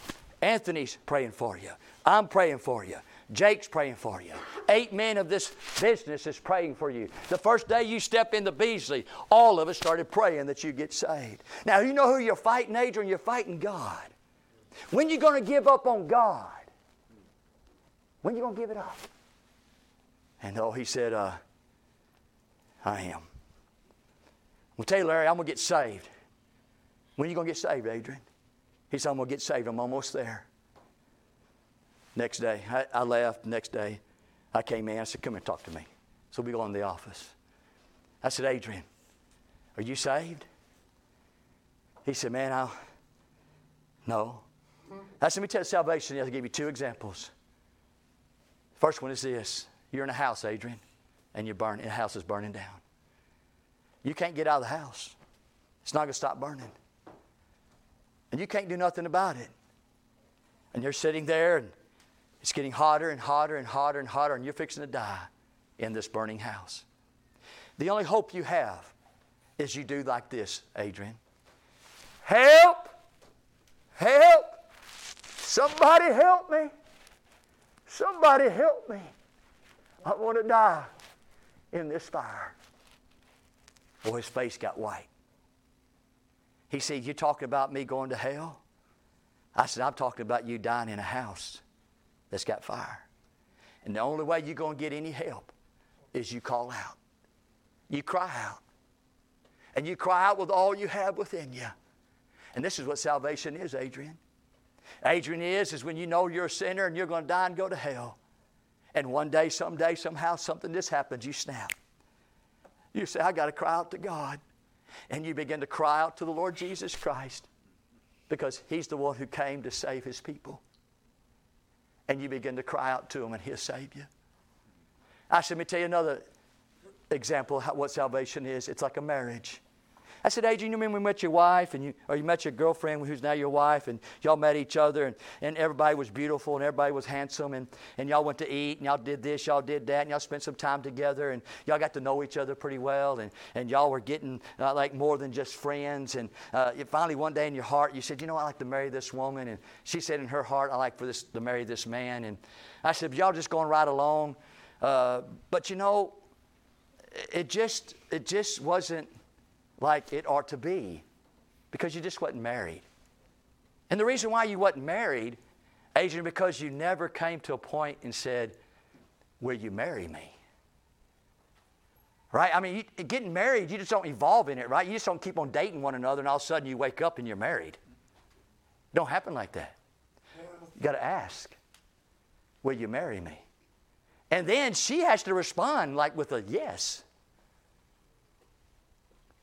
Anthony's praying for you. I'm praying for you. Jake's praying for you. Eight men of this business is praying for you. The first day you step into Beasley, all of us started praying that you get saved. Now, you know who you're fighting, Adrian? You're fighting God. When are you going to give up on God? When are you going to give it up? And oh, he said, uh, I am. Well, tell you, Larry, I'm going to get saved. When are you going to get saved, Adrian? He said, I'm going to get saved. I'm almost there. Next day, I, I left. Next day, I came in. I said, come here, talk to me. So we go in the office. I said, Adrian, are you saved? He said, man, I'll... no. I said, let me tell you salvation. I'll give you two examples. First one is this. You're in a house, Adrian, and you're burning, the house is burning down. You can't get out of the house. It's not going to stop burning. And you can't do nothing about it. And you're sitting there, and it's getting hotter and hotter and hotter and hotter, and you're fixing to die in this burning house. The only hope you have is you do like this, Adrian. Help! Help! Somebody help me! Somebody help me. I want to die in this fire. Boy, his face got white. He said, you're talking about me going to hell? I said, I'm talking about you dying in a house that's got fire. And the only way you're going to get any help is you call out. You cry out. and you cry out with all you have within you. And this is what salvation is, Adrian. Adrian is, is when you know you're a sinner and you're going to die and go to hell. And one day, someday, somehow, something this happens, you snap. You say, I got to cry out to God. And you begin to cry out to the Lord Jesus Christ because He's the one who came to save His people. And you begin to cry out to Him and He'll save you. I said, let me tell you another example of how, what salvation is. It's like a marriage. I said, Adrian, you remember we met your wife, and you, or you met your girlfriend who's now your wife, and y'all met each other, and, and everybody was beautiful, and everybody was handsome, and, and y'all went to eat, and y'all did this, y'all did that, and y'all spent some time together, and y'all got to know each other pretty well, and, and y'all were getting uh, like more than just friends, and uh, finally one day in your heart, you said, you know, I'd like to marry this woman, and she said in her heart, I'd like for this to marry this man, and I said, y'all just going right along, uh, but you know, it just it just wasn't like it ought to be, because you just wasn't married. And the reason why you wasn't married, Adrian, because you never came to a point and said, will you marry me? Right? I mean, you, getting married, you just don't evolve in it, right? You just don't keep on dating one another, and all of a sudden you wake up and you're married. It don't happen like that. You got to ask, will you marry me? And then she has to respond like with a yes.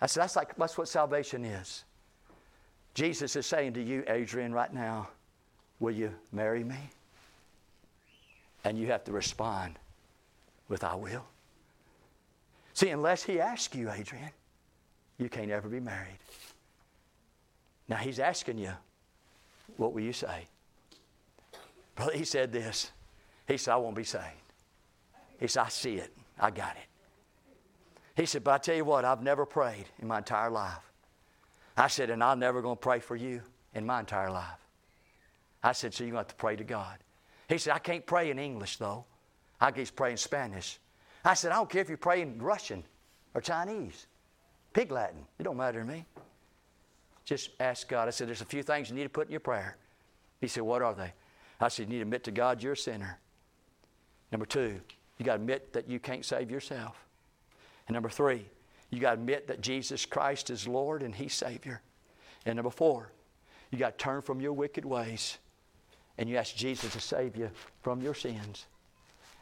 I said, that's like that's what salvation is. Jesus is saying to you, Adrian, right now, will you marry me? And you have to respond with, I will. See, unless He asks you, Adrian, you can't ever be married. Now, He's asking you, what will you say? Brother, he said this. He said, I won't be saved. He said, I see it. I got it. He said, but I tell you what, I've never prayed in my entire life. I said, and I'm never going to pray for you in my entire life. I said, so you're going to have to pray to God. He said, I can't pray in English, though. I can just pray in Spanish. I said, I don't care if you pray in Russian or Chinese, pig Latin. It don't matter to me. Just ask God. I said, there's a few things you need to put in your prayer. He said, what are they? I said, you need to admit to God you're a sinner. Number two, you got to admit that you can't save yourself. And number three, you got to admit that Jesus Christ is Lord and He's Savior. And number four, you got to turn from your wicked ways and you ask Jesus to save you from your sins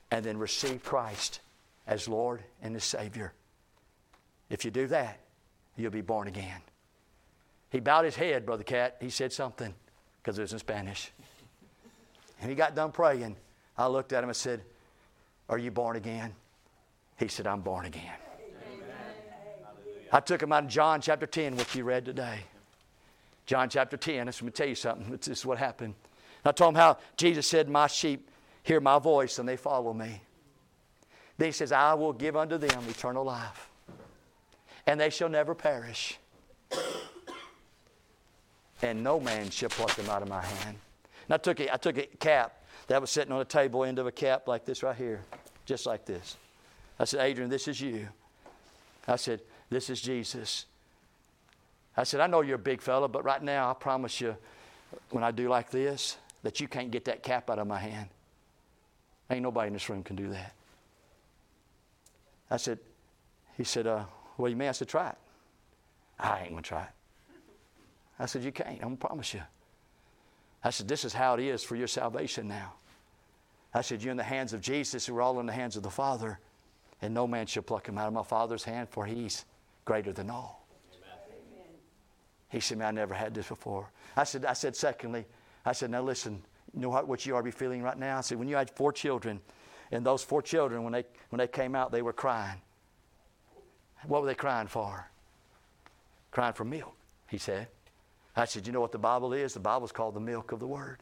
and then receive Christ as Lord and as Savior. If you do that, you'll be born again. He bowed his head, Brother Cat. He said something because it was in Spanish. And he got done praying. I looked at him and said, are you born again? He said, I'm born again. I took him out of John chapter ten, which you read today. John chapter ten. Let me tell you something. This is what happened. I told him how Jesus said, my sheep hear my voice and they follow me. Then He says, I will give unto them eternal life, and they shall never perish. And no man shall pluck them out of my hand. And I took a, I took a cap that was sitting on a table, end of a cap like this right here, just like this. I said, Adrian, this is you. I said, this is Jesus. I said, I know you're a big fella, but right now I promise you when I do like this that you can't get that cap out of my hand. Ain't nobody in this room can do that. I said, he said, uh, what do you mean? I said, try it. I ain't going to try it. I said, you can't. I'm going to promise you. I said, this is how it is for your salvation now. I said, you're in the hands of Jesus. We're all in the hands of the Father. And no man shall pluck him out of my Father's hand, for He's greater than all. Amen. He said, man, I never had this before. I said, I said, secondly, I said, now listen, you know what you ought to be feeling right now? I said, when you had four children, and those four children, when they when they came out, they were crying. What were they crying for? Crying for milk, he said. I said, you know what the Bible is? The Bible's called the milk of the Word.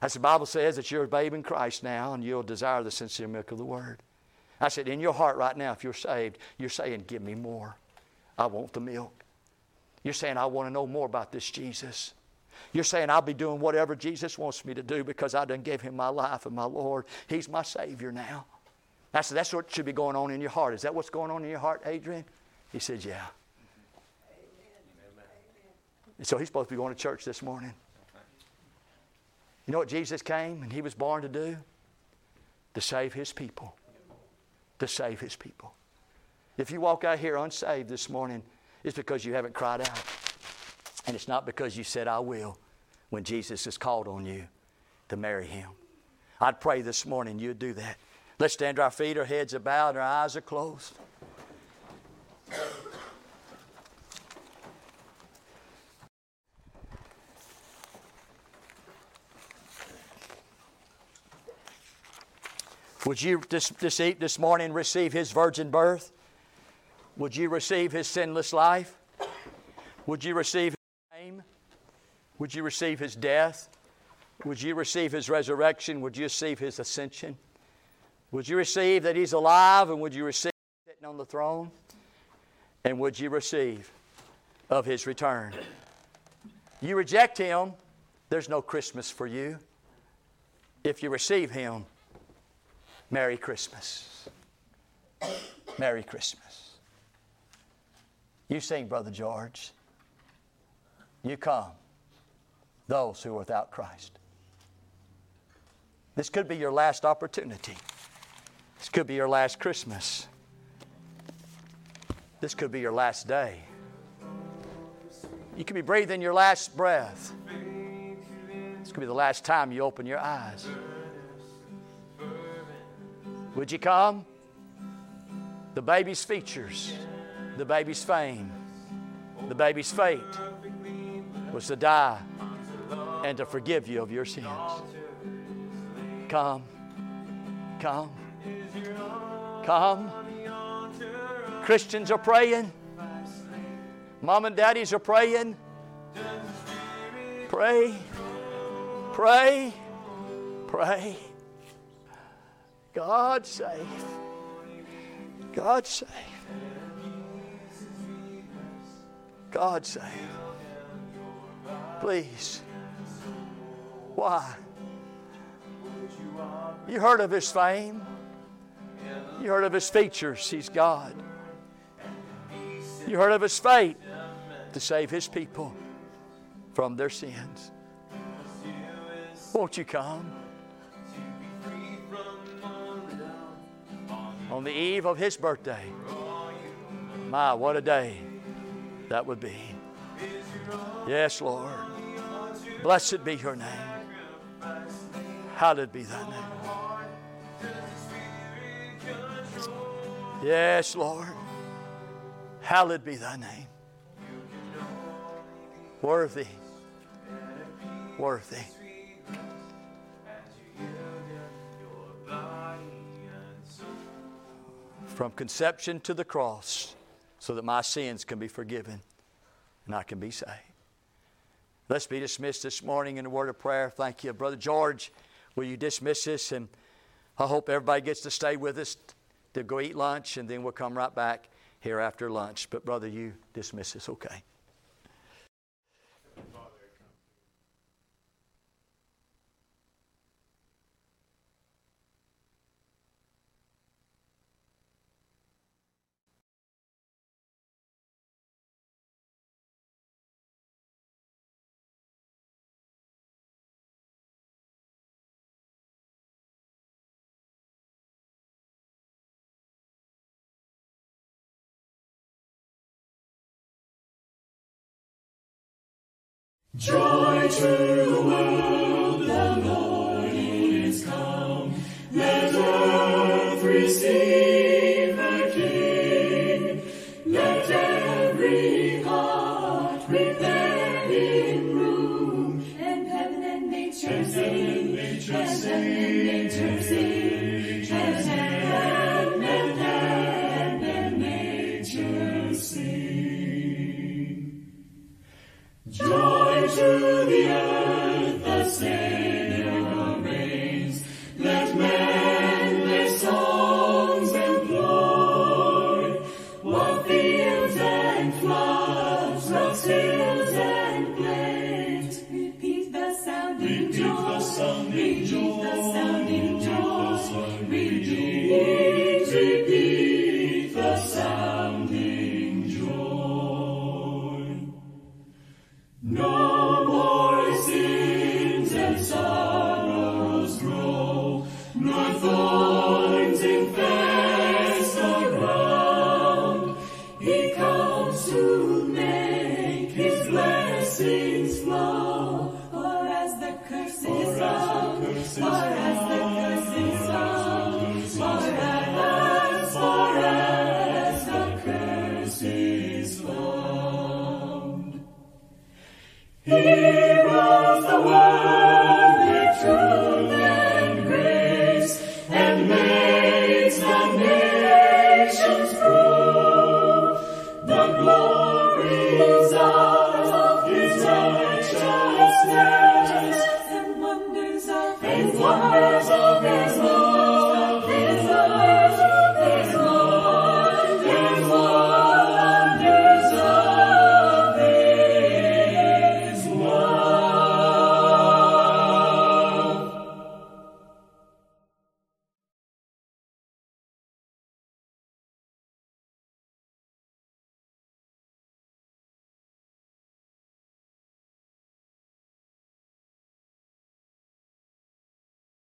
I said, the Bible says that you're a babe in Christ now, and you'll desire the sincere milk of the Word. I said, in your heart right now, if you're saved, you're saying, give me more. I want the milk. You're saying, I want to know more about this Jesus. You're saying, I'll be doing whatever Jesus wants me to do because I done gave Him my life and my Lord. He's my Savior now. I said, that's what should be going on in your heart. Is that what's going on in your heart, Adrian? He said, yeah. Amen. And so he's supposed to be going to church this morning. You know what Jesus came and He was born to do? To save His people. to save His people. If you walk out here unsaved this morning, It's because you haven't cried out. And it's not because you said, I will, when Jesus has called on you to marry him. I'd pray this morning you'd do that. Let's stand to our feet, our heads are bowed, our eyes are closed. Would you this, this, this morning receive his virgin birth? Would you receive his sinless life? Would you receive his name? Would you receive his death? Would you receive his resurrection? Would you receive his ascension? Would you receive that he's alive? And would you receive him sitting on the throne? And would you receive of his return? You reject him, there's no Christmas for you. If you receive him, Merry Christmas. Merry Christmas. You sing, Brother George. You come, those who are without Christ. This could be your last opportunity. This could be your last Christmas. This could be your last day. You could be breathing your last breath. This could be the last time you open your eyes. Would you come? The baby's features, the baby's fame, the baby's fate was to die and to forgive you of your sins. Come, come, come. Christians are praying. Mom and daddies are praying. Pray, pray, pray. God save. God save. God save. Please. Why? You heard of his fame. You heard of his features. He's God. You heard of his fate to save his people from their sins. Won't you come? On the eve of his birthday. My, what a day that would be. Yes, Lord. Blessed be your name. Hallowed be thy name. Yes, Lord. Hallowed be thy name. Worthy. Worthy. From conception to the cross, so that my sins can be forgiven and I can be saved. Let's be dismissed this morning in a word of prayer. Thank you. Brother George, will you dismiss us? And I hope everybody gets to stay with us to go eat lunch, and then we'll come right back here after lunch. But brother, you dismiss us, okay? Joy to the world, the Lord is come. Let earth receive the King. Let every heart prepare him room. And heaven and nature sing. And heaven and nature sing.